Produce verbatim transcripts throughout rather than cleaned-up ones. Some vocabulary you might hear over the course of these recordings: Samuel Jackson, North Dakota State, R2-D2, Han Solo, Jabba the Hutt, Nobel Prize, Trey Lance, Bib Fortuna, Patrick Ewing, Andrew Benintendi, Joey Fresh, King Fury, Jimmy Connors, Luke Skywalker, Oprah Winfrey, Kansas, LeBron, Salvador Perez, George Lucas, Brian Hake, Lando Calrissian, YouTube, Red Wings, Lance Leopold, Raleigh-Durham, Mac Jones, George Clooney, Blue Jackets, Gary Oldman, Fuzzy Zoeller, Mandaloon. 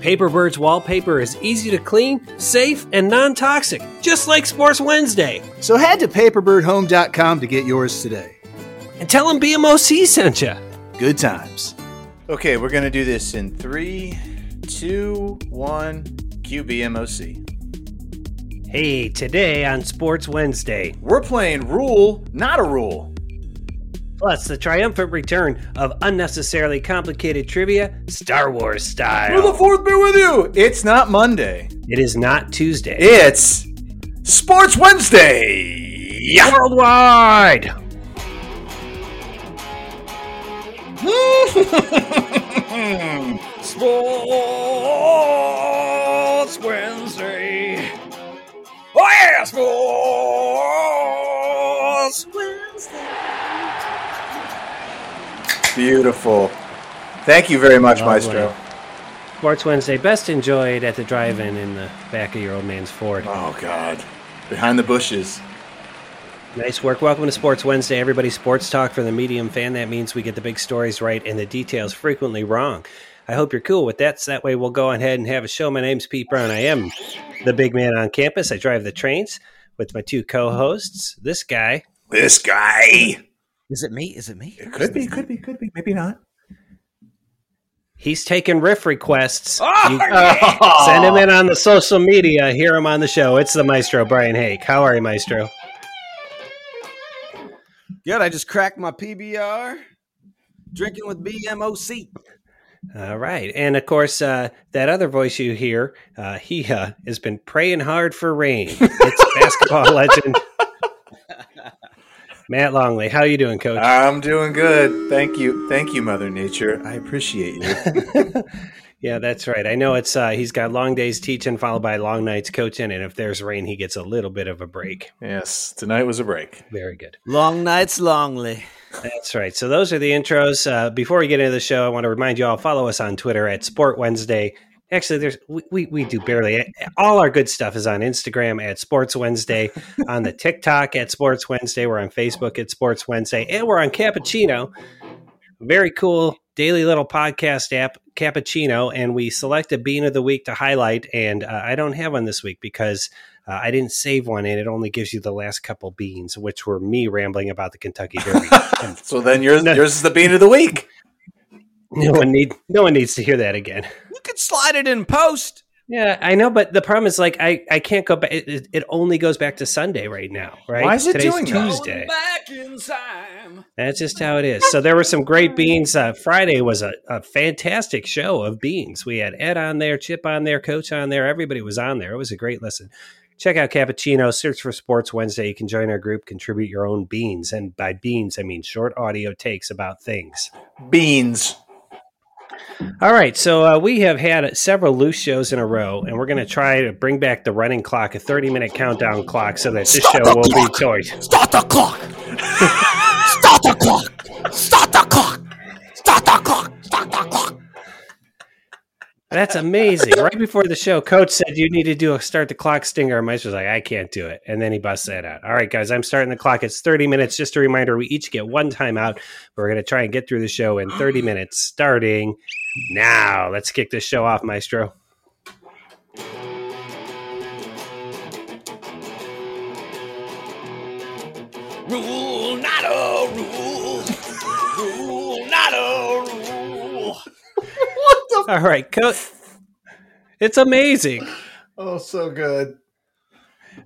Paperbird's wallpaper is easy to clean, safe, and non-toxic, just like Sports Wednesday. So head to paperbirdhome dot com to get yours today. And tell them B M O C sent you. Good times. Okay, we're going to do this in three, two, one, Q B M O C. Hey, today on Sports Wednesday, we're playing Rule, Not a Rule. Plus, the triumphant return of unnecessarily complicated trivia, Star Wars style. Will the fourth be with you? It's not Monday. It is not Tuesday. It's Sports Wednesday. Yeah. Worldwide. Sports Wednesday. Oh, yeah, Sports Wednesday. Beautiful. Thank you very much, lovely. Maestro. Sports Wednesday, best enjoyed at the drive-in in the back of your old man's Ford. Oh, God. Behind the bushes. Nice work. Welcome to Sports Wednesday, everybody. Sports talk for the medium fan. That means we get the big stories right and the details frequently wrong. I hope you're cool with that, so that way we'll go ahead and have a show. My name's Pete Brown. I am the big man on campus. I drive the trains with my two co-hosts. This guy. This guy. Is it me? Is it me? It could be, could be, could be. Maybe not. He's taking riff requests. Oh, you, oh. Send him in on the social media. Hear him on the show. It's the Maestro, Brian Hake. How are you, Maestro? Good. I just cracked my P B R. Drinking with B M O C. All right. And, of course, uh, that other voice you hear, uh, he uh, has been praying hard for rain. It's basketball legend. Matt Longley, how are you doing, Coach? I'm doing good. Thank you. Thank you, Mother Nature. I appreciate you. Yeah, that's right. I know it's uh, he's got long days teaching followed by long nights coaching, and if there's rain, he gets a little bit of a break. Yes, tonight was a break. Very good. Long nights, Longley. That's right. So those are the intros. Uh, before we get into the show, I want to remind you all, follow us on Twitter at Sport Wednesday. Actually, there's we, we, we do barely. All our good stuff is on Instagram at Sports Wednesday, on the TikTok at Sports Wednesday. We're on Facebook at Sports Wednesday, and we're on Cappuccino. Very cool daily little podcast app, Cappuccino, and we select a bean of the week to highlight, and uh, I don't have one this week because uh, I didn't save one, and it only gives you the last couple beans, which were me rambling about the Kentucky Derby. So then yours, no, yours is the bean of the week. No one need no one needs to hear that again. You could slide it in post. Yeah, I know, but the problem is like I, I can't go back. It, it only goes back to Sunday right now, right? Why is it Today's doing Tuesday? Back in time. That's just how it is. So there were some great beans. Uh, Friday was a, a fantastic show of beans. We had Ed on there, Chip on there, Coach on there. Everybody was on there. It was a great listen. Check out Cappuccino. Search for Sports Wednesday. You can join our group. Contribute your own beans, and by beans I mean short audio takes about things. Beans. All right, so uh, we have had several loose shows in a row, and we're going to try to bring back the running clock, a thirty-minute countdown clock, so that this Start show will clock. Be toys. Start the clock! Start the clock! Start the clock! Start the clock! Start the clock! That's amazing. Right before the show, Coach said you need to do a start the clock stinger, and Mike was like, I can't do it. And then he busts that out. All right, guys, I'm starting the clock. It's thirty minutes. Just a reminder, we each get one timeout. We're going to try and get through the show in thirty minutes, starting now. Let's kick this show off, Maestro. Rule, not a rule. Rule, not a rule. All right, Coach. It's amazing. Oh, so good.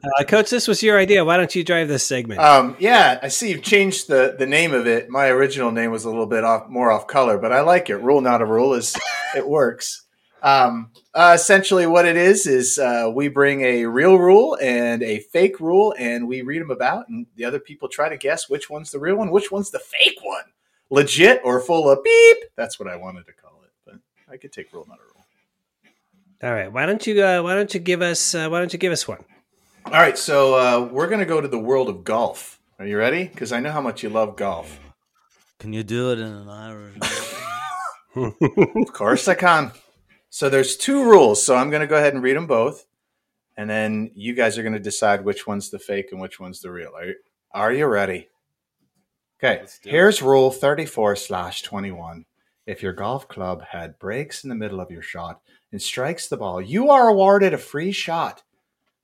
Uh, Coach, this was your idea. Why don't you drive this segment? Um, yeah, I see you've changed the, the name of it. My original name was a little bit off, more off color, but I like it. Rule, not a rule, is it works. Um, uh, essentially what it is, is uh, we bring a real rule and a fake rule, and we read them about, and the other people try to guess which one's the real one, which one's the fake one. Legit or full of beep. That's what I wanted to call it, but I could take rule, not a rule. All right. Why don't you, uh, why don't you give us, uh, why don't you give us one? All right. So uh, we're going to go to the world of golf. Are you ready? Because I know how much you love golf. Can you do it in an Irish? Of course I can. So there's two rules. So I'm going to go ahead and read them both. And then you guys are going to decide which one's the fake and which one's the real. Are you, are you ready? Okay. Here's rule thirty-four slash twenty-one. If your golf club had breaks in the middle of your shot and strikes the ball, you are awarded a free shot.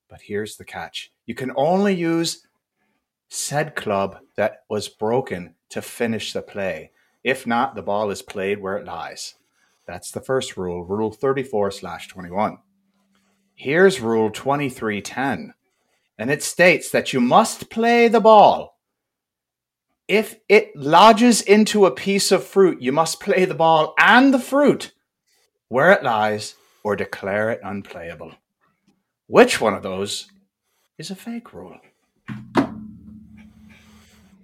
But here's the catch. You can only use said club that was broken to finish the play. If not, the ball is played where it lies. That's the first rule, rule thirty-four slash twenty-one. Here's rule twenty-three ten. And it states that you must play the ball. If it lodges into a piece of fruit, you must play the ball and the fruit where it lies or declare it unplayable. Which one of those is a fake rule?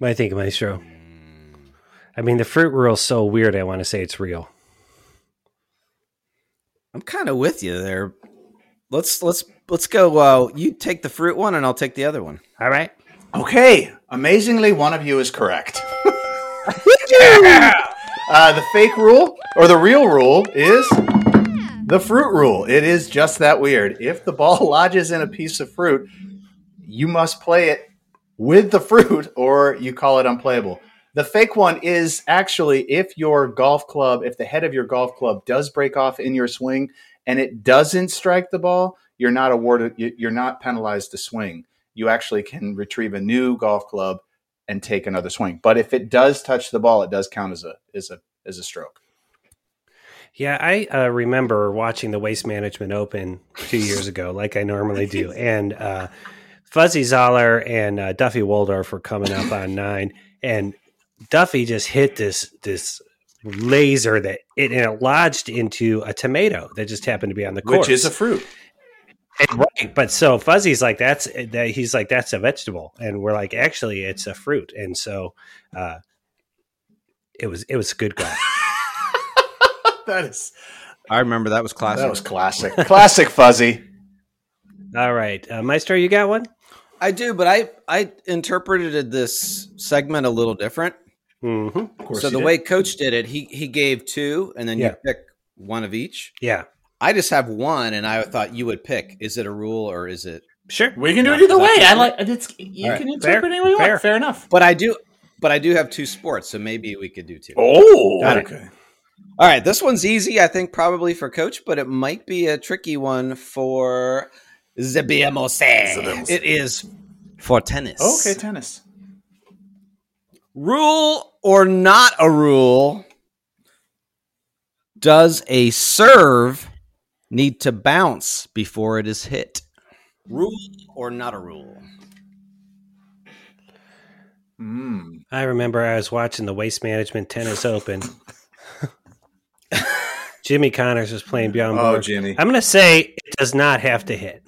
I think, Maestro. I mean, the fruit rule is so weird, I want to say it's real. I'm kind of with you there. Let's let's let's go. Uh, you take the fruit one, and I'll take the other one. All right. Okay. Amazingly, one of you is correct. Yeah. uh, the fake rule, or the real rule, is... the fruit rule. It is just that weird. If the ball lodges in a piece of fruit, you must play it with the fruit or you call it unplayable. The fake one is actually if your golf club, if the head of your golf club does break off in your swing and it doesn't strike the ball, you're not awarded, you're not penalized to swing. You actually can retrieve a new golf club and take another swing. But if it does touch the ball, it does count as a as a as a stroke. Yeah, I uh, remember watching the Waste Management Open two years ago, like I normally do. And uh, Fuzzy Zoeller and uh, Duffy Waldorf were coming up on nine, and Duffy just hit this this laser that it, and it lodged into a tomato that just happened to be on the course, which is a fruit, and, right? But so Fuzzy's like, that's that he's like, that's a vegetable, and we're like, actually, it's a fruit, and so uh, it was it was good golf. That is, I remember that was classic. That was classic. Classic Fuzzy. All right. Uh, Maestro, you got one? I do, but I, I interpreted this segment a little different. Mm-hmm. Of course so the did. Way Coach did it, he he gave two, and then yeah. you pick one of each. Yeah. I just have one, and I thought you would pick. Is it a rule or is it? Sure. We can do it either way. I like it's. You right. can interpret Fair. It any way you Fair. Want. Fair enough. But I do, but I do have two sports, so maybe we could do two. Oh, got okay. It. All right, this one's easy, I think, probably for Coach, but it might be a tricky one for the B M O C. It is for tennis. Okay, tennis. Rule or not a rule, does a serve need to bounce before it is hit? Rule or not a rule? Mm. I remember I was watching the Waste Management Tennis Open. Jimmy Connors was playing Beyond Board. Oh, Jimmy. I'm going to say it does not have to hit.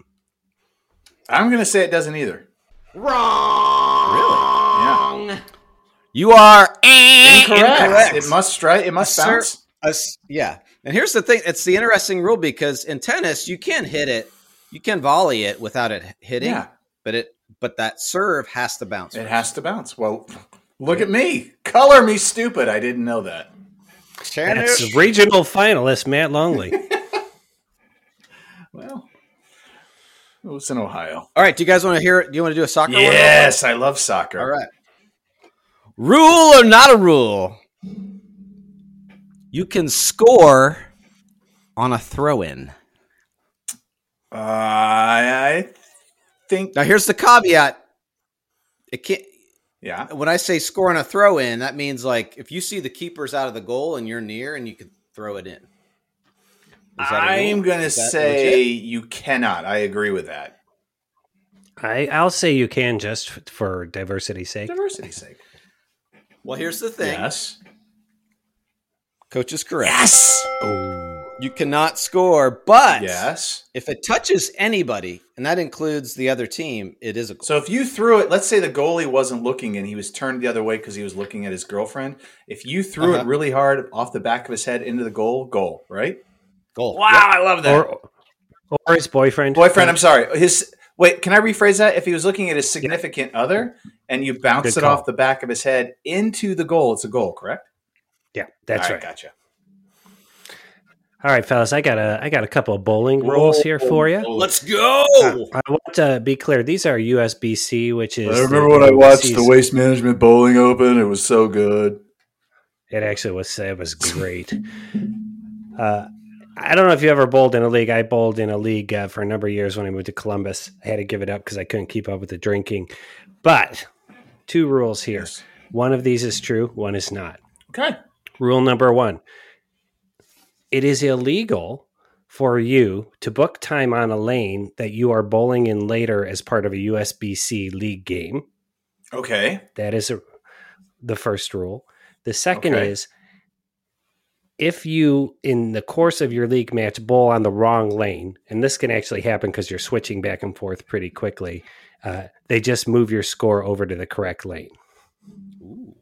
I'm going to say it doesn't either. Wrong. Really? Yeah. You are incorrect. incorrect. It must strike. It must a bounce. Ser- a, yeah. And here's the thing. It's the interesting rule because in tennis, you can hit it. You can volley it without it hitting. Yeah. But it, but that serve has to bounce. It first. has to bounce. Well, look at me. Color me stupid. I didn't know that. That's regional finalist Matt Longley. Well, it was in Ohio. All right, do you guys want to hear it? Do you want to do a soccer one? Yes, I love soccer. All right. Rule or not a rule? You can score on a throw-in. Uh, I think Now here's the caveat. It can't Yeah. When I say score on a throw in, that means like if you see the keeper's out of the goal and you're near and you can throw it in. I'm going to say legit? You cannot. I agree with that. I, I'll say you can, just for diversity's sake. Diversity's sake. Well, here's the thing. Yes. Coach is correct. Yes! Oh. You cannot score, but yes, if it touches anybody, and that includes the other team, it is a goal. So if you threw it, let's say the goalie wasn't looking and he was turned the other way because he was looking at his girlfriend. If you threw uh-huh. it really hard off the back of his head into the goal, goal, right? Goal. Wow, yep. I love that. Or, or his boyfriend. Boyfriend, I'm sorry. His Wait, can I rephrase that? If he was looking at his significant yeah. other and you bounce it off the back of his head into the goal, it's a goal, correct? Yeah, that's right, right. Gotcha. All right, fellas, I got a I got a couple of bowling Whoa. rules here for you. Let's go! Uh, I want to be clear. These are U S B C, which is... I remember when U S B C I watched season. the Waste Management Bowling Open. It was so good. It actually was. It was great. uh, I don't know if you ever bowled in a league. I bowled in a league uh, for a number of years when I moved to Columbus. I had to give it up because I couldn't keep up with the drinking. But two rules here. Yes. One of these is true. One is not. Okay. Rule number one. It is illegal for you to book time on a lane that you are bowling in later as part of a U S B C league game. Okay. That is a, the first rule. The second okay. is if you, in the course of your league match, bowl on the wrong lane, and this can actually happen because you're switching back and forth pretty quickly, uh, they just move your score over to the correct lane. Ooh.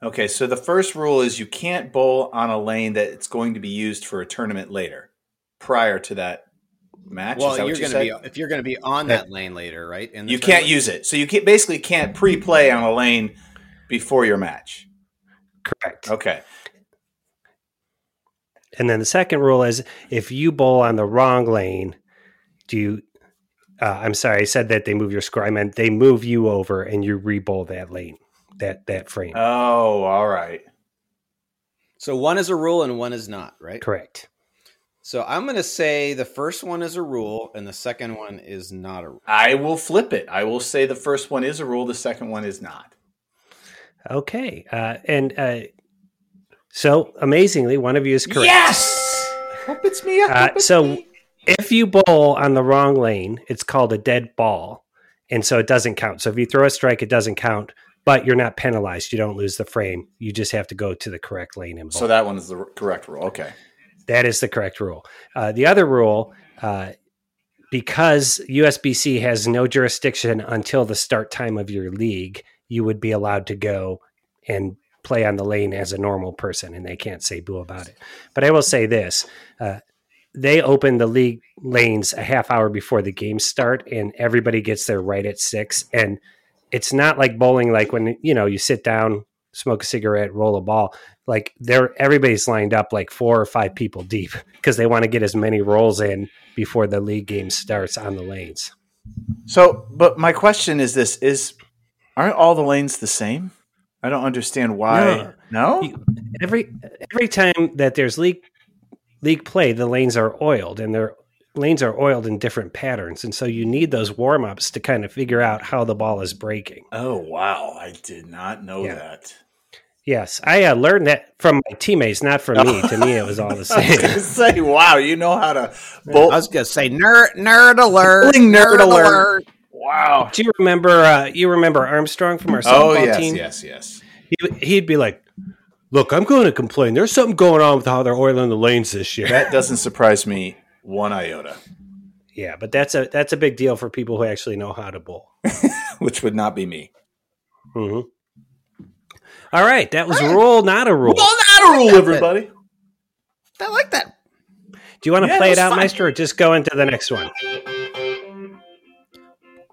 Okay, so the first rule is you can't bowl on a lane that it's going to be used for a tournament later, prior to that match. Well, is that you're going to be if you're going to be on that, that lane later, right? In the you tournament? Can't use it, so you can't, basically can't pre-play on a lane before your match. Correct. Okay. And then the second rule is if you bowl on the wrong lane, do you? Uh, I'm sorry, I said that they move your score. I meant they move you over and you re-bowl that lane. That that frame. Oh, all right. So one is a rule and one is not, right? Correct. So I'm going to say the first one is a rule and the second one is not a rule. I will flip it. I will say the first one is a rule, the second one is not. Okay. Uh, and uh, so amazingly, one of you is correct. Yes! Hope it's me. Hope uh, it's so me. If you bowl on the wrong lane, it's called a dead ball. And so it doesn't count. So if you throw a strike, it doesn't count. But you're not penalized. You don't lose the frame. You just have to go to the correct lane and bowl. So that one is the correct rule. Okay. That is the correct rule. Uh, the other rule, uh, because U S B C has no jurisdiction until the start time of your league, you would be allowed to go and play on the lane as a normal person, and they can't say boo about it. But I will say this. Uh, they open the league lanes a half hour before the game start, and everybody gets there right at six. And it's not like bowling, like when, you know, you sit down, smoke a cigarette, roll a ball. Like they're everybody's lined up like four or five people deep because they want to get as many rolls in before the league game starts on the lanes. So, but my question is this, is, aren't all the lanes the same? I don't understand why. No? no? Every every time that there's league league play, the lanes are oiled and they're lanes are oiled in different patterns, and so you need those warm-ups to kind of figure out how the ball is breaking. Oh, wow. I did not know yeah. that. Yes. I uh, learned that from my teammates, not from oh. me. To me, it was all the same. I was going to say, wow, you know how to bowl. I was going to say, nerd, nerd alert. Nerd, nerd alert. alert. Wow. Do you remember uh, you remember Armstrong from our softball oh, yes, team? Oh, yes, yes, yes. He, he'd be like, look, I'm going to complain. There's something going on with how they're oiling the lanes this year. That doesn't surprise me. One iota. Yeah, but that's a that's a big deal for people who actually know how to bowl. Which would not be me. Mm-hmm. All right, that was right. rule, not a rule. Well, not a rule, everybody. I like that. Do you want to yeah, play it out, fun. Maestro, or just go into the next one?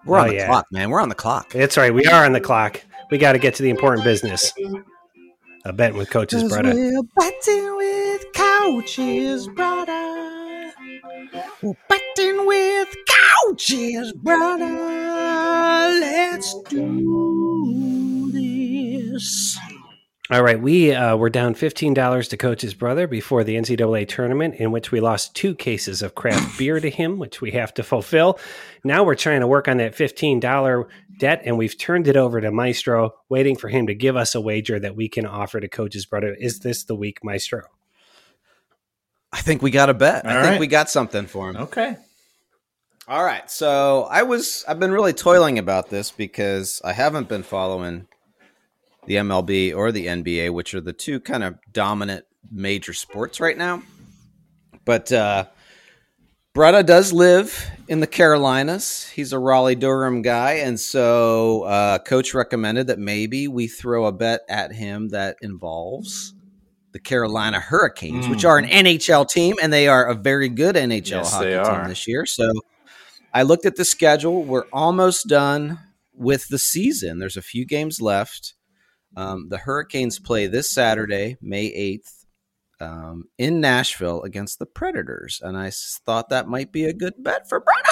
We're oh, on the yeah. clock, man. We're on the clock. That's right. We are on the clock. We got to get to the important business. A betting with Coach's brother. We're betting with Coach's brother. We're betting with Couches, brother. Let's do this. All right, we uh, were down fifteen dollars to Coach's brother before the N C double A tournament, in which we lost two cases of craft beer to him, which we have to fulfill. Now we're trying to work on that fifteen dollars debt, and we've turned it over to Maestro, waiting for him to give us a wager that we can offer to Coach's brother. Is this the week, Maestro? I think we got a bet. All I think right. we got something for him. Okay. All right, so I was I've been really toiling about this because I haven't been following the M L B or the N B A, which are the two kind of dominant major sports right now. But uh, Brada does live in the Carolinas. He's a Raleigh-Durham guy, and so uh, Coach recommended that maybe we throw a bet at him that involves the Carolina Hurricanes, mm. which are an N H L team, and they are a very good N H L yes, hockey team this year. So I looked at the schedule. We're almost done with the season. There's a few games left. Um, the Hurricanes play this Saturday, May eighth, um, in Nashville against the Predators. And I thought that might be a good bet for Brad.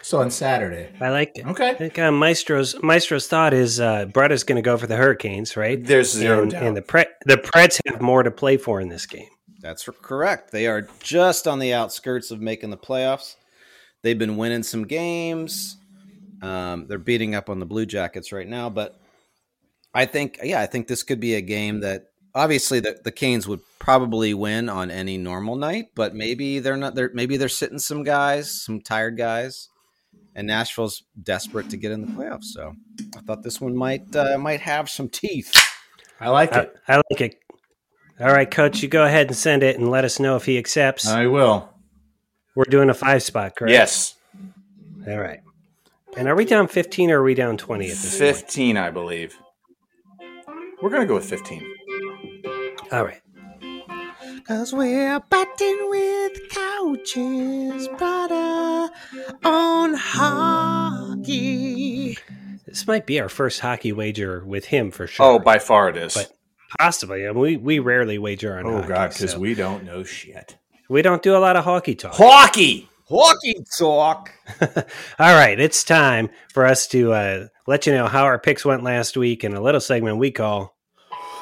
So on Saturday. I like it. Okay. I think uh, Maestro's, Maestro's thought is uh, Brad is going to go for the Hurricanes, right? There's zero and, doubt. And the, Pre- the Preds have more to play for in this game. That's correct. They are just on the outskirts of making the playoffs. They've been winning some games. Um, they're beating up on the Blue Jackets right now, but I think, yeah, I think this could be a game that obviously the, the Canes would probably win on any normal night, but maybe they're not there. Maybe they're sitting some guys, some tired guys, and Nashville's desperate to get in the playoffs. So I thought this one might, uh, might have some teeth. I like I, it. I like it. All right, Coach, you go ahead and send it and let us know if he accepts. I will. We're doing a five spot, correct? Yes. All right. And are we down fifteen or are we down twenty at this point? fifteen, I believe. We're going to go with fifteen. All right. Because we're batting with couches, brother, on hockey. This might be our first hockey wager with him for sure. Oh, by far it is. But possibly. I mean, we, we rarely wager on oh, hockey. Oh, God, because so. we don't know shit. We don't do a lot of hockey talk. Hockey! Hockey talk! All right, it's time for us to uh, let you know how our picks went last week in a little segment we call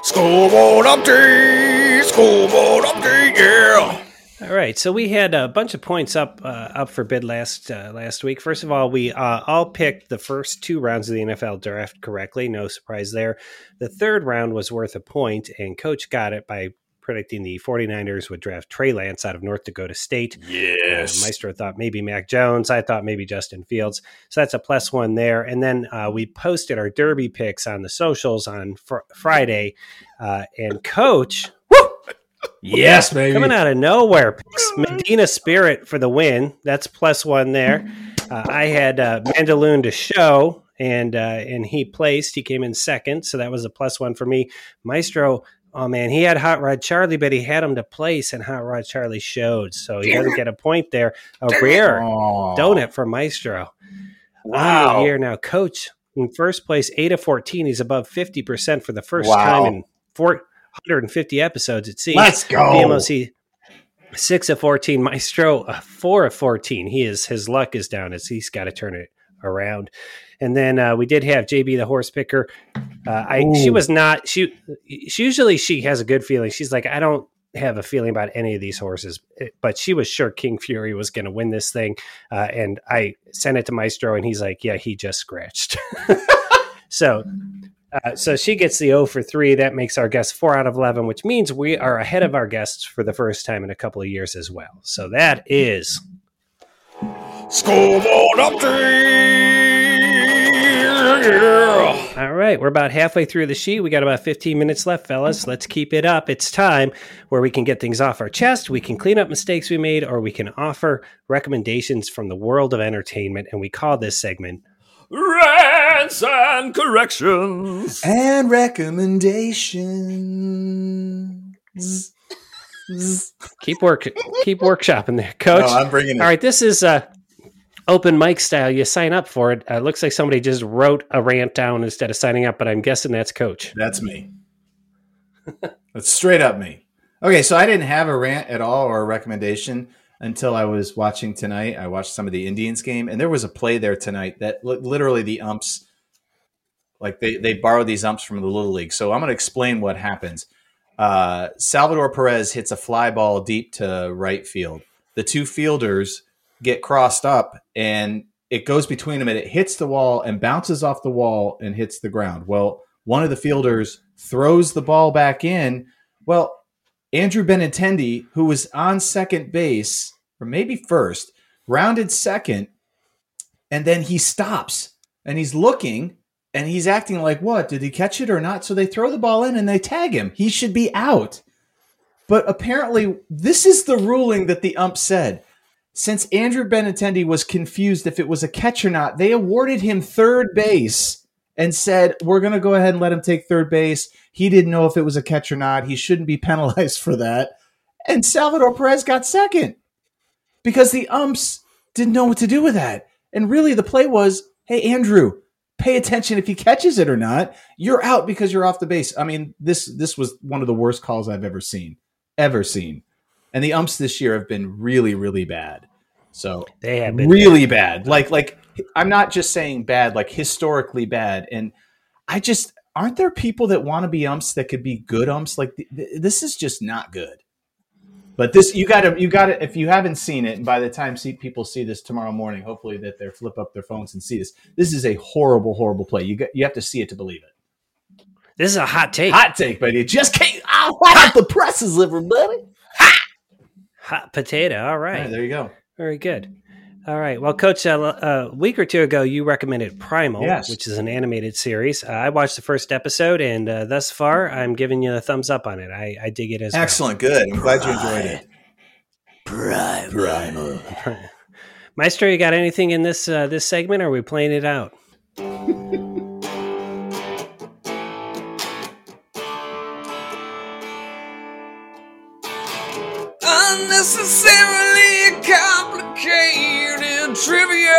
Scoreboard Update! Scoreboard Update, yeah! All right, so we had a bunch of points up uh, up for bid last uh, last week. First of all, we uh, all picked the first two rounds of the N F L draft correctly. No surprise there. The third round was worth a point, and Coach got it by predicting the 49ers would draft Trey Lance out of North Dakota State. Yes. Uh, Maestro thought maybe Mac Jones. I thought maybe Justin Fields. So that's a plus one there. And then uh, we posted our Derby picks on the socials on fr- Friday. Uh, and Coach, woo! Yes, baby. Coming out of nowhere, picks Medina Spirit for the win. That's plus one there. Uh, I had uh, Mandaloon to show. And uh, and he placed. He came in second, so that was a plus one for me. Maestro, oh man, he had Hot Rod Charlie, but he had him to place, and Hot Rod Charlie showed, so he doesn't get a point there. A rare donut for Maestro. Wow! Here now, Coach in first place, eight of fourteen. He's above fifty percent for the first wow. time in four hundred and fifty episodes. It seems. Let's go. B M O C. Six of fourteen. Maestro, uh, four of fourteen. He is his luck is down. It's he's got to turn it around. And then uh, we did have J B the horse picker. Uh, I Ooh. She was not she, she. Usually she has a good feeling. She's like, I don't have a feeling about any of these horses, but she was sure King Fury was going to win this thing. Uh, and I sent it to Maestro, and he's like, yeah, he just scratched. so, uh, so she gets the zero for three. That makes our guess four out of eleven, which means we are ahead of our guests for the first time in a couple of years as well. So that is Scoreboard Update! All right, we're about halfway through the sheet. We got about fifteen minutes left, fellas. Let's keep it up. It's time where we can get things off our chest, we can clean up mistakes we made, or we can offer recommendations from the world of entertainment, and we call this segment Rants and Corrections and Recommendations. Keep working. Keep workshopping there, Coach. No, I'm bringing it. All right, this is uh, open mic style. You sign up for it. It uh, looks like somebody just wrote a rant down instead of signing up, but I'm guessing that's Coach. That's me. That's straight up me. Okay, so I didn't have a rant at all or a recommendation until I was watching tonight. I watched some of the Indians game, and there was a play there tonight that li- literally the umps, like they, they borrowed these umps from the Little League. So I'm going to explain what happens. Uh, Salvador Perez hits a fly ball deep to right field. The two fielders get crossed up, and it goes between them, and it hits the wall and bounces off the wall and hits the ground. Well, one of the fielders throws the ball back in. Well, Andrew Benintendi, who was on second base, or maybe first, rounded second, and then he stops and he's looking and he's acting like, what, did he catch it or not? So they throw the ball in and they tag him. He should be out. But apparently this is the ruling that the ump said. Since Andrew Benintendi was confused if it was a catch or not, they awarded him third base and said, we're going to go ahead and let him take third base. He didn't know if it was a catch or not. He shouldn't be penalized for that. And Salvador Perez got second because the umps didn't know what to do with that. And really the play was, hey, Andrew, pay attention if he catches it or not. You're out because you're off the base. I mean, this this was one of the worst calls I've ever seen, ever seen. And the umps this year have been really, really bad. So they have been really bad. bad. Like, like I'm not just saying bad, like historically bad. And I just, aren't there people that want to be umps that could be good umps? Like th- th- this is just not good. But this, you got to, you got to, if you haven't seen it, and by the time see, people see this tomorrow morning, hopefully that they flip up their phones and see this. This is a horrible, horrible play. You got, you have to see it to believe it. This is a hot take. Hot take, buddy. It just came out of the presses, everybody. Hot potato. All right. All right. There you go. Very good. All right. Well, Coach, uh, a week or two ago, you recommended Primal, yes. which is an animated series. Uh, I watched the first episode, and uh, thus far, I'm giving you a thumbs up on it. I, I dig it as well. Excellent. Good. I'm glad you enjoyed it. Primal. Primal. Primal. Maestro, you got anything in this, uh, this segment, or are we playing it out? Unnecessarily complicated trivia.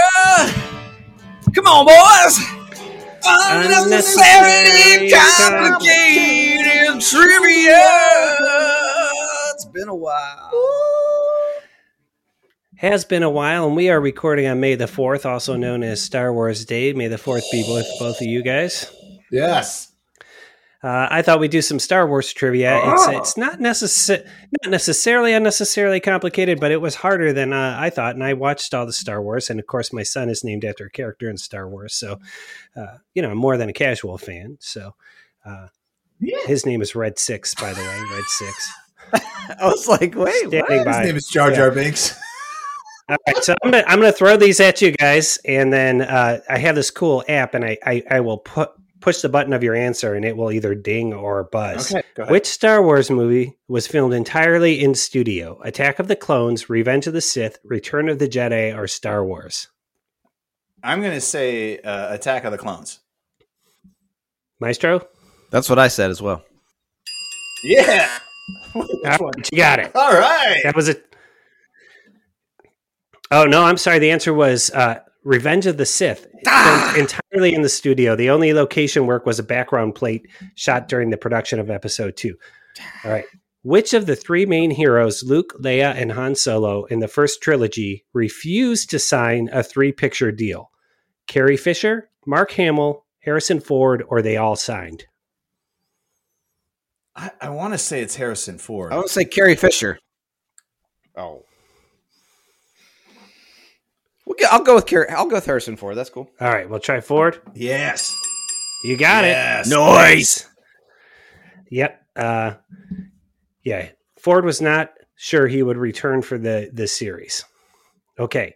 Come on, boys. Unnecessarily, Unnecessarily complicated, complicated trivia. It's been a while. Has been a while, and we are recording on May the fourth, also known as Star Wars Day. May the fourth be with both of you guys. Yes. Uh, I thought we'd do some Star Wars trivia. Oh. It's it's not, necessi- not necessarily unnecessarily complicated, but it was harder than uh, I thought. And I watched all the Star Wars. And, of course, my son is named after a character in Star Wars. So, uh, you know, I'm more than a casual fan. So uh, yeah. His name is Red Six, by the way. Red Six. I was like, wait, what? His name is Jar Jar Binks. All right, so I'm gonna, I'm gonna throw these at you guys. And then uh, I have this cool app, and I, I, I will put... push the button of your answer and it will either ding or buzz. Okay, go ahead. Which Star Wars movie was filmed entirely in studio? Attack of the Clones, Revenge of the Sith, Return of the Jedi, or Star Wars? I'm going to say uh, Attack of the Clones. Maestro? That's what I said as well. Yeah. Right, you got it. All right. That was a. Oh, no, I'm sorry. The answer was uh, Revenge of the Sith, ah! entirely in the studio. The only location work was a background plate shot during the production of episode two. All right. Which of the three main heroes, Luke, Leia, and Han Solo, in the first trilogy, refused to sign a three-picture deal? Carrie Fisher, Mark Hamill, Harrison Ford, or they all signed? I, I want to say it's Harrison Ford. I want to say Carrie Fisher. Oh. I'll go with Car- I'll go with Harrison Ford. That's cool. All right, we'll try Ford. Yes, you got yes. it. Nice. Yep. Uh, yeah, Ford was not sure he would return for the the series. Okay,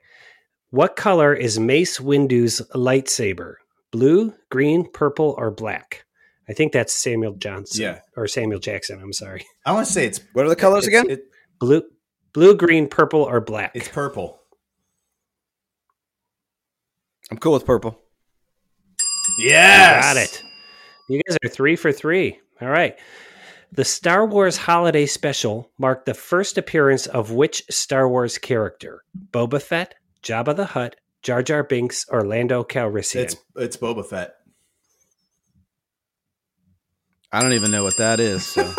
what color is Mace Windu's lightsaber? Blue, green, purple, or black? I think that's Samuel Johnson. Yeah, or Samuel Jackson. I'm sorry. I want to say it's. What are the colors again? It, blue, blue, green, purple, or black? It's purple. I'm cool with purple. Yes! You got it. You guys are three for three. All right. The Star Wars Holiday Special marked the first appearance of which Star Wars character? Boba Fett, Jabba the Hutt, Jar Jar Binks, or Lando Calrissian? It's, it's Boba Fett. I don't even know what that is. So.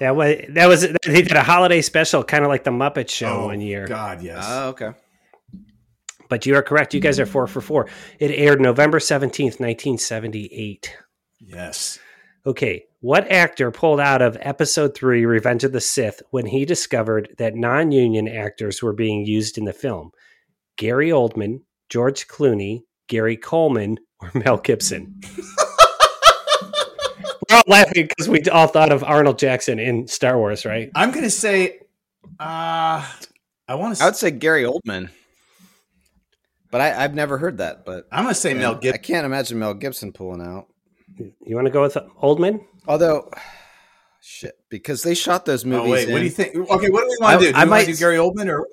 that was that was they did a holiday special, kind of like the Muppet Show oh, one year. God, yes. Oh, uh, okay. But you are correct. You guys are four for four. It aired November seventeenth, nineteen seventy-eight. Yes. Okay. What actor pulled out of Episode three, Revenge of the Sith, when he discovered that non-union actors were being used in the film? Gary Oldman, George Clooney, Gary Coleman, or Mel Gibson? We're all laughing because we all thought of Arnold Jackson in Star Wars, right? I'm going to say, uh, I want to say, I would say Gary Oldman. But I, I've never heard that. But I'm gonna say you know, Mel Gibson. I can't imagine Mel Gibson pulling out. You want to go with Oldman? Although, shit, because they shot those movies. Oh, wait, in, what do you think? Okay, what do we want to do? Do I we might do Gary Oldman or?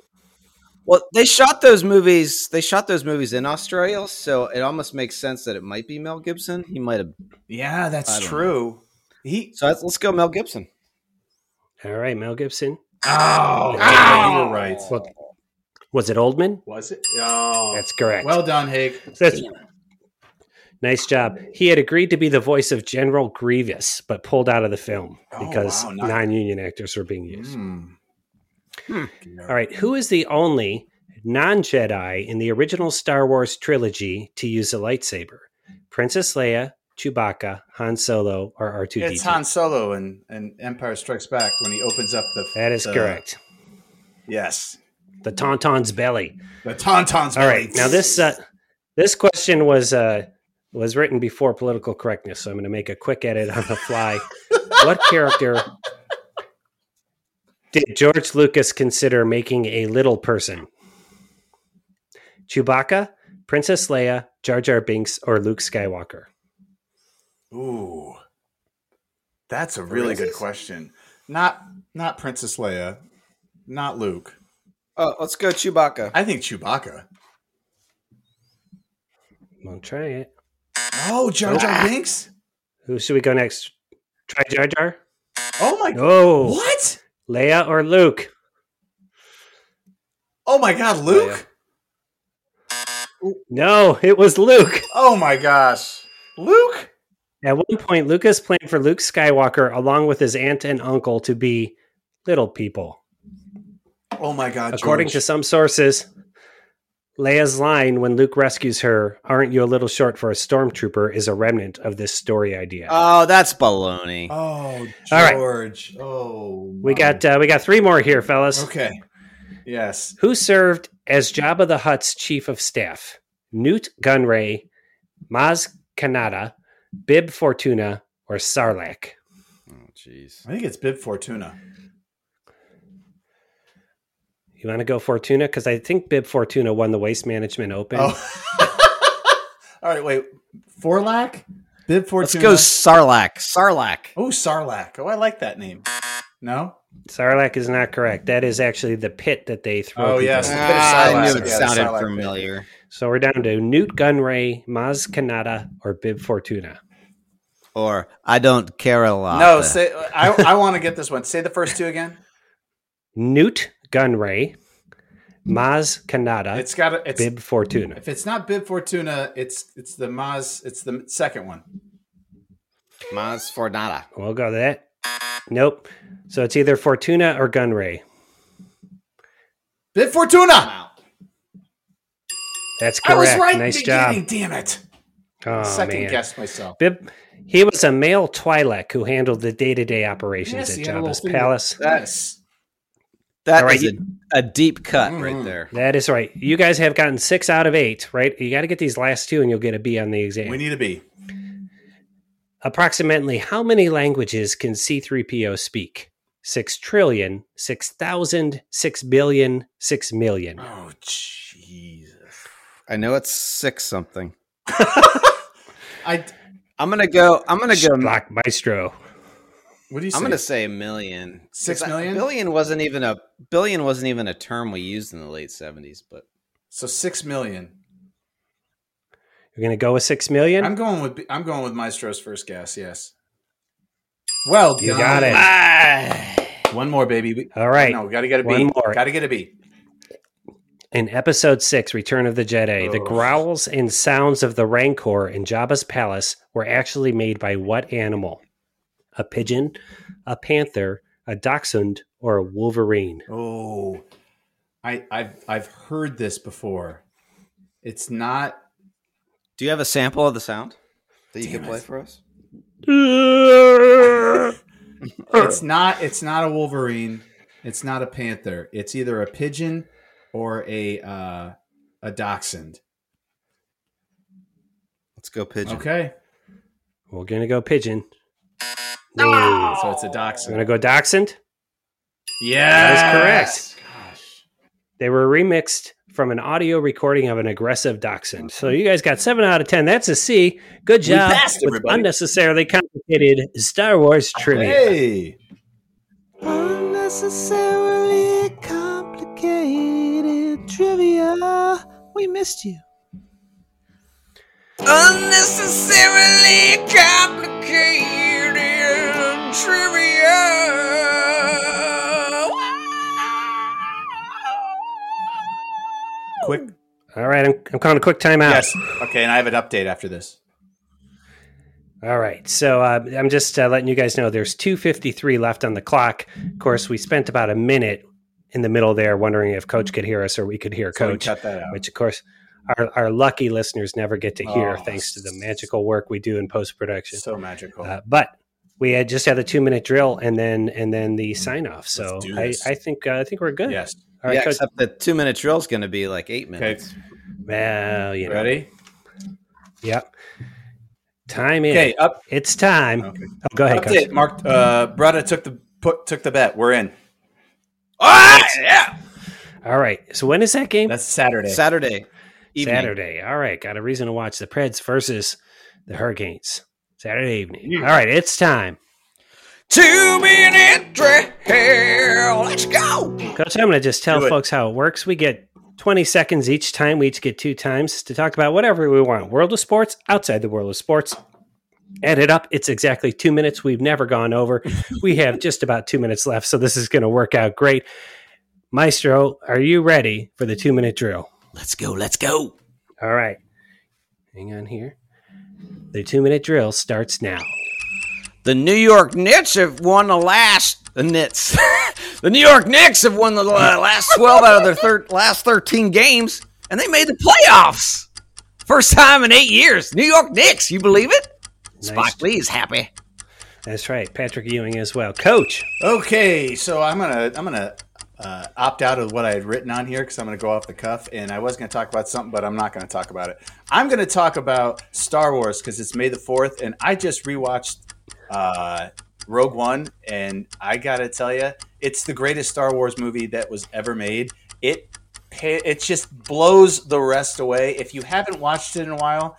Well, they shot those movies. They shot those movies in Australia, so it almost makes sense that it might be Mel Gibson. He might have. Yeah, that's true. Know. He. So let's go, Mel Gibson. All right, Mel Gibson. Oh, oh. You were right. Well, was it Oldman? Was it? Oh, that's correct. Well done, Hake. That's, nice job. He had agreed to be the voice of General Grievous, but pulled out of the film oh, because wow, nice. non-union actors were being used. Mm. Hmm. All right. Who is the only non-Jedi in the original Star Wars trilogy to use a lightsaber? Princess Leia, Chewbacca, Han Solo, or R two D two? It's Han Solo in, in Empire Strikes Back when he opens up the... That is the, correct. Yes. The Tauntaun's belly. The Tauntaun's belly. All right. Now, this uh, this question was uh, was written before political correctness, so I'm going to make a quick edit on the fly. What character did George Lucas consider making a little person? Chewbacca, Princess Leia, Jar Jar Binks, or Luke Skywalker? Ooh, that's a really Princess? good question. Not not Princess Leia, not Luke. Oh, let's go Chewbacca. I think Chewbacca. I'm going to try it. Oh, Jar Jar Binks? Who should we go next? Try Jar Jar? Oh, my God. No. What? Leia or Luke? Oh, my God, Luke? Leia. No, it was Luke. Oh, my gosh. Luke? At one point, Lucas planned for Luke Skywalker, along with his aunt and uncle, to be little people. Oh my God! According George. to some sources, Leia's line when Luke rescues her, "Aren't you a little short for a stormtrooper?" is a remnant of this story idea. Oh, that's baloney. Oh, George. All right. Oh, my. we got uh, we got three more here, fellas. Okay. Yes. Who served as Jabba the Hutt's chief of staff? Newt Gunray, Maz Kanata, Bib Fortuna, or Sarlacc? Oh, jeez. I think it's Bib Fortuna. You want to go Fortuna? Because I think Bib Fortuna won the Waste Management Open. Oh. All right, wait. Forlac? Bib Fortuna? Let's go Sarlacc. Sarlacc. Oh, Sarlacc. Oh, I like that name. No? Sarlacc is not correct. That is actually the pit that they throw. Oh, yes. The ah, I knew it yeah, sounded familiar. Pit. So we're down to Newt Gunray, Maz Kanata, or Bib Fortuna. Or I don't care a lot. No, say, I, I want to get this one. Say the first two again. Newt Gunray, Maz Kanata, it's got a, it's, Bib Fortuna. If it's not Bib Fortuna, it's it's the Maz. It's the second one. Maz Fortuna. We'll go to that. Nope. So it's either Fortuna or Gunray. Bib Fortuna. That's correct. I was right. Nice job. Damn it. Oh, Second man. guess myself. Bib. He was a male Twi'lek who handled the day-to-day operations yes, at Jabba's palace. Yes. That right. is a, a deep cut mm. right there. That is right. You guys have gotten six out of eight, right? You got to get these last two and you'll get a B on the exam. We need a B. Approximately how many languages can C three P O speak? Six trillion, six thousand, six billion, six million. Oh, Jesus. I know it's six something. I, I'm going to go. I'm going to go. Black Maestro. What do you say? I'm going to say a million. Six million? Billion wasn't even a billion wasn't even a term we used in the late seventies, but so six million. You're going to go with six million? I'm going with I'm going with Maestro's first guess. Yes. Well, you done. got it. Ah. One more, baby. All right. No, we got to get a B. One more. Got to get a B. In episode six, Return of the Jedi, oh. the growls and sounds of the Rancor in Jabba's palace were actually made by what animal? A pigeon, a panther, a dachshund, or a wolverine? Oh, I, I've I've heard this before. It's not. Do you have a sample of the sound that you Damn can play it. for us? It's not. It's not a wolverine. It's not a panther. It's either a pigeon or a uh, a dachshund. Let's go pigeon. Okay, we're gonna go pigeon. No. So it's a dachshund. I'm going to go dachshund? Yeah. That is correct. Gosh. They were remixed from an audio recording of an aggressive dachshund. So you guys got seven out of ten. That's a C. Good job with unnecessarily complicated Star Wars trivia. Hey. Unnecessarily complicated trivia. We missed you. Unnecessarily complicated trivia. Quick. All right, I'm, I'm calling a quick timeout. Yes. Okay, and I have an update after this. All right, so uh, I'm just uh, letting you guys know there's two fifty-three left on the clock. Of course, we spent about a minute in the middle there wondering if Coach could hear us or we could hear so Coach, which, of course, our, our lucky listeners never get to hear oh, thanks to the magical work we do in post-production. So magical. Uh, but we had just had a two-minute drill and then and then the sign-off. So I, I think uh, I think we're good. Yes. All right, yeah, Coach. Except the two-minute drill is going to be like eight minutes. Okay. Well, you know. Ready? Yep. Time in. Okay, up. It's time. Okay. Oh, go ahead, Coach. It. Mark uh, Brada took the put, took the bet. We're in. All right. Yeah. All right. So when is that game? That's Saturday. Saturday. Evening. Saturday. All right. Got a reason to watch the Preds versus the Hurricanes. Saturday evening. Mm. All right. It's time. Two minute drill. Let's go. Coach, I'm going to just tell folks how it works. We get twenty seconds each time. We each get two times to talk about whatever we want. World of sports, outside the world of sports. Add it up. It's exactly two minutes. We've never gone over. We have just about two minutes left, so this is going to work out great. Maestro, are you ready for the two-minute drill? Let's go. Let's go. All right. Hang on here. The two-minute drill starts now. The New York Knicks have won the last... The Knicks. The New York Knicks have won the last twelve out of their thir- last thirteen games, and they made the playoffs. First time in eight years. New York Knicks, you believe it? Nice. Spike Lee is happy. That's right. Patrick Ewing as well. Coach. Okay, so I'm gonna I'm gonna uh, opt out of what I had written on here because I'm gonna go off the cuff, and I was gonna talk about something, but I'm not gonna talk about it. I'm gonna talk about Star Wars because it's May the fourth, and I just rewatched uh, Rogue One, and I gotta tell you, it's the greatest Star Wars movie that was ever made. It it just blows the rest away. If you haven't watched it in a while.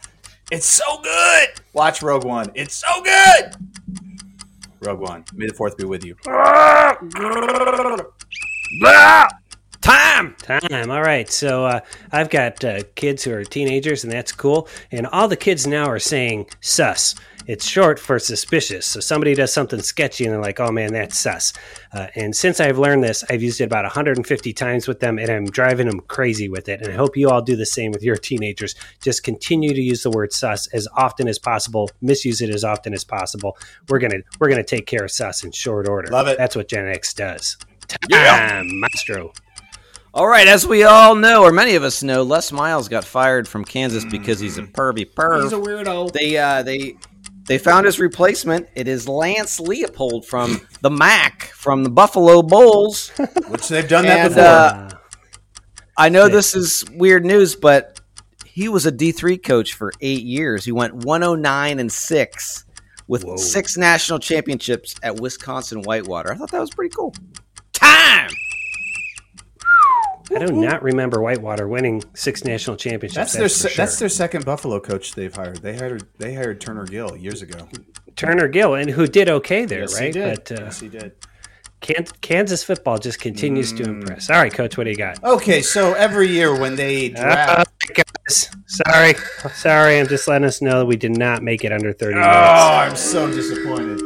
It's so good. Watch Rogue One. It's so good. Rogue One. May the fourth be with you. Time. Time. All right. So uh, I've got uh, kids who are teenagers, and that's cool. And all the kids now are saying sus. It's short for suspicious. So somebody does something sketchy, and they're like, oh, man, that's sus. Uh, and since I've learned this, I've used it about one hundred fifty times with them, and I'm driving them crazy with it. And I hope you all do the same with your teenagers. Just continue to use the word sus as often as possible. Misuse it as often as possible. We're going to we're gonna take care of sus in short order. Love it. That's what Gen X does. Time, yeah. Maestro. All right, as we all know, or many of us know, Les Miles got fired from Kansas because he's a pervy perv. He's a weirdo. They, uh, they... They found his replacement. It is Lance Leopold from the M A C, from the Buffalo Bulls. Which they've done that and, before. Uh, I know this is weird news, but he was a D three coach for eight years. He went one oh nine and six with Whoa. six national championships at Wisconsin-Whitewater. I thought that was pretty cool. Time! I do not remember Whitewater winning six national championships. That's, that's their se- sure. that's their second Buffalo coach they've hired. They hired they hired Turner Gill years ago. Turner Gill, and who did okay there, yes, right? He did. But, uh, yes, he did. Kansas football just continues mm. to impress. All right, Coach, what do you got? Okay, so every year when they draft, oh, guys, sorry, sorry, I'm just letting us know that we did not make it under thirty minutes. Oh, I'm so disappointed.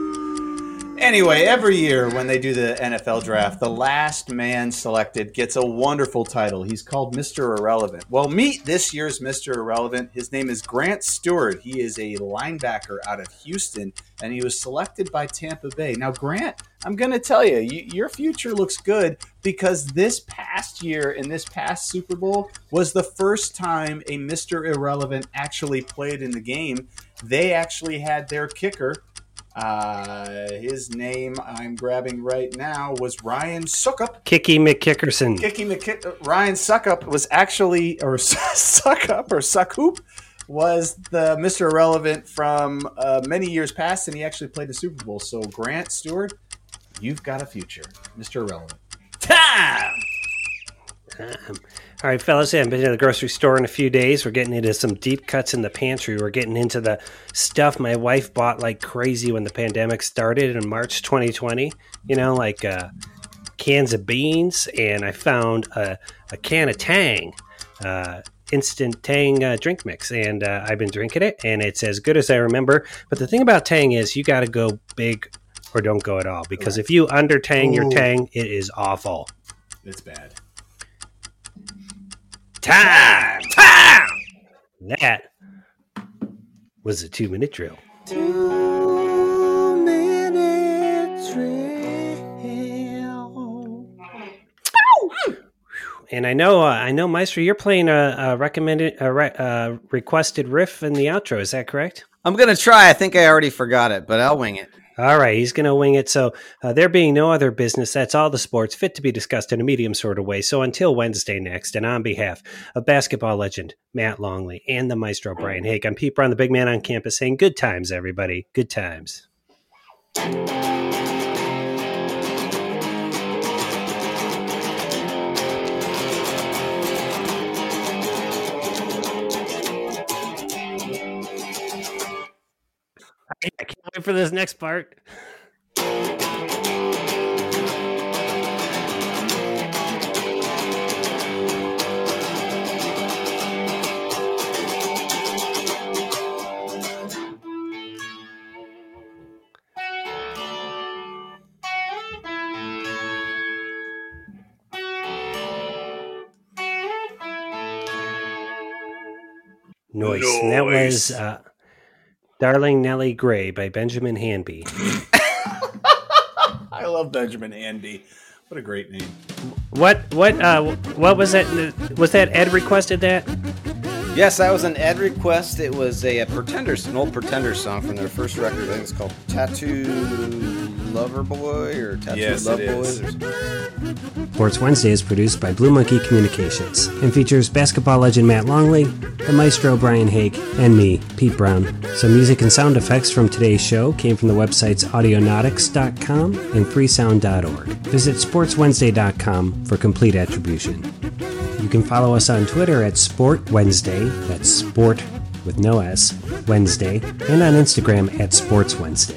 Anyway, every year when they do the N F L draft, the last man selected gets a wonderful title. He's called Mister Irrelevant. Well, meet this year's Mister Irrelevant. His name is Grant Stewart. He is a linebacker out of Houston, and he was selected by Tampa Bay. Now, Grant, I'm going to tell you, you, your future looks good because this past year and this past Super Bowl was the first time a Mister Irrelevant actually played in the game. They actually had their kicker. Uh, his name I'm grabbing right now was Ryan Suckup. Kicky McKickerson. Kicky McKick. Ryan Suckup was actually, or Suckup or Suckhoop was the Mister Irrelevant from uh, many years past, and he actually played the Super Bowl. So Grant Stewart, you've got a future, Mister Irrelevant. Time. time. All right, fellas, I haven't been to the grocery store in a few days. We're getting into some deep cuts in the pantry. We're getting into the stuff my wife bought like crazy when the pandemic started in March twenty twenty. You know, like uh, cans of beans, and I found a, a can of Tang, uh, instant Tang uh, drink mix, and uh, I've been drinking it, and it's as good as I remember. But the thing about Tang is you got to go big or don't go at all, because if you under Tang your Tang, it is awful. It's bad. Time! Time! That was a two-minute drill. Two-minute drill. And I know, uh, I know, Maestro, you're playing a, a recommended, a re- uh, requested riff in the outro. Is that correct? I'm gonna try. I think I already forgot it, but I'll wing it. All right, he's going to wing it. So uh, there being no other business, that's all the sports fit to be discussed in a medium sort of way. So until Wednesday next, and on behalf of basketball legend Matt Longley and the maestro Brian Hake, I'm Pete Brown, the big man on campus, saying good times, everybody. Good times. I can't wait for this next part. Noise. Noise. And that was... Uh, Darling Nellie Gray by Benjamin Hanby. I love Benjamin Hanby. What a great name. What what uh, what was that? Was that Ed requested that? Yes, that was an Ed request. It was a, a Pretenders, an old Pretenders song from their first record. I think it's called Tattoo Lover Boy or Tattoo yes, Love Boy. Or Sports Wednesday is produced by Blue Monkey Communications and features basketball legend Matt Longley, the maestro Brian Hake, and me, Pete Brown. Some music and sound effects from today's show came from the websites audionautics dot com and freesound dot org. Visit sports wednesday dot com for complete attribution. You can follow us on Twitter at Sport Wednesday, that's sport with no S, Wednesday, and on Instagram at Sports Wednesday.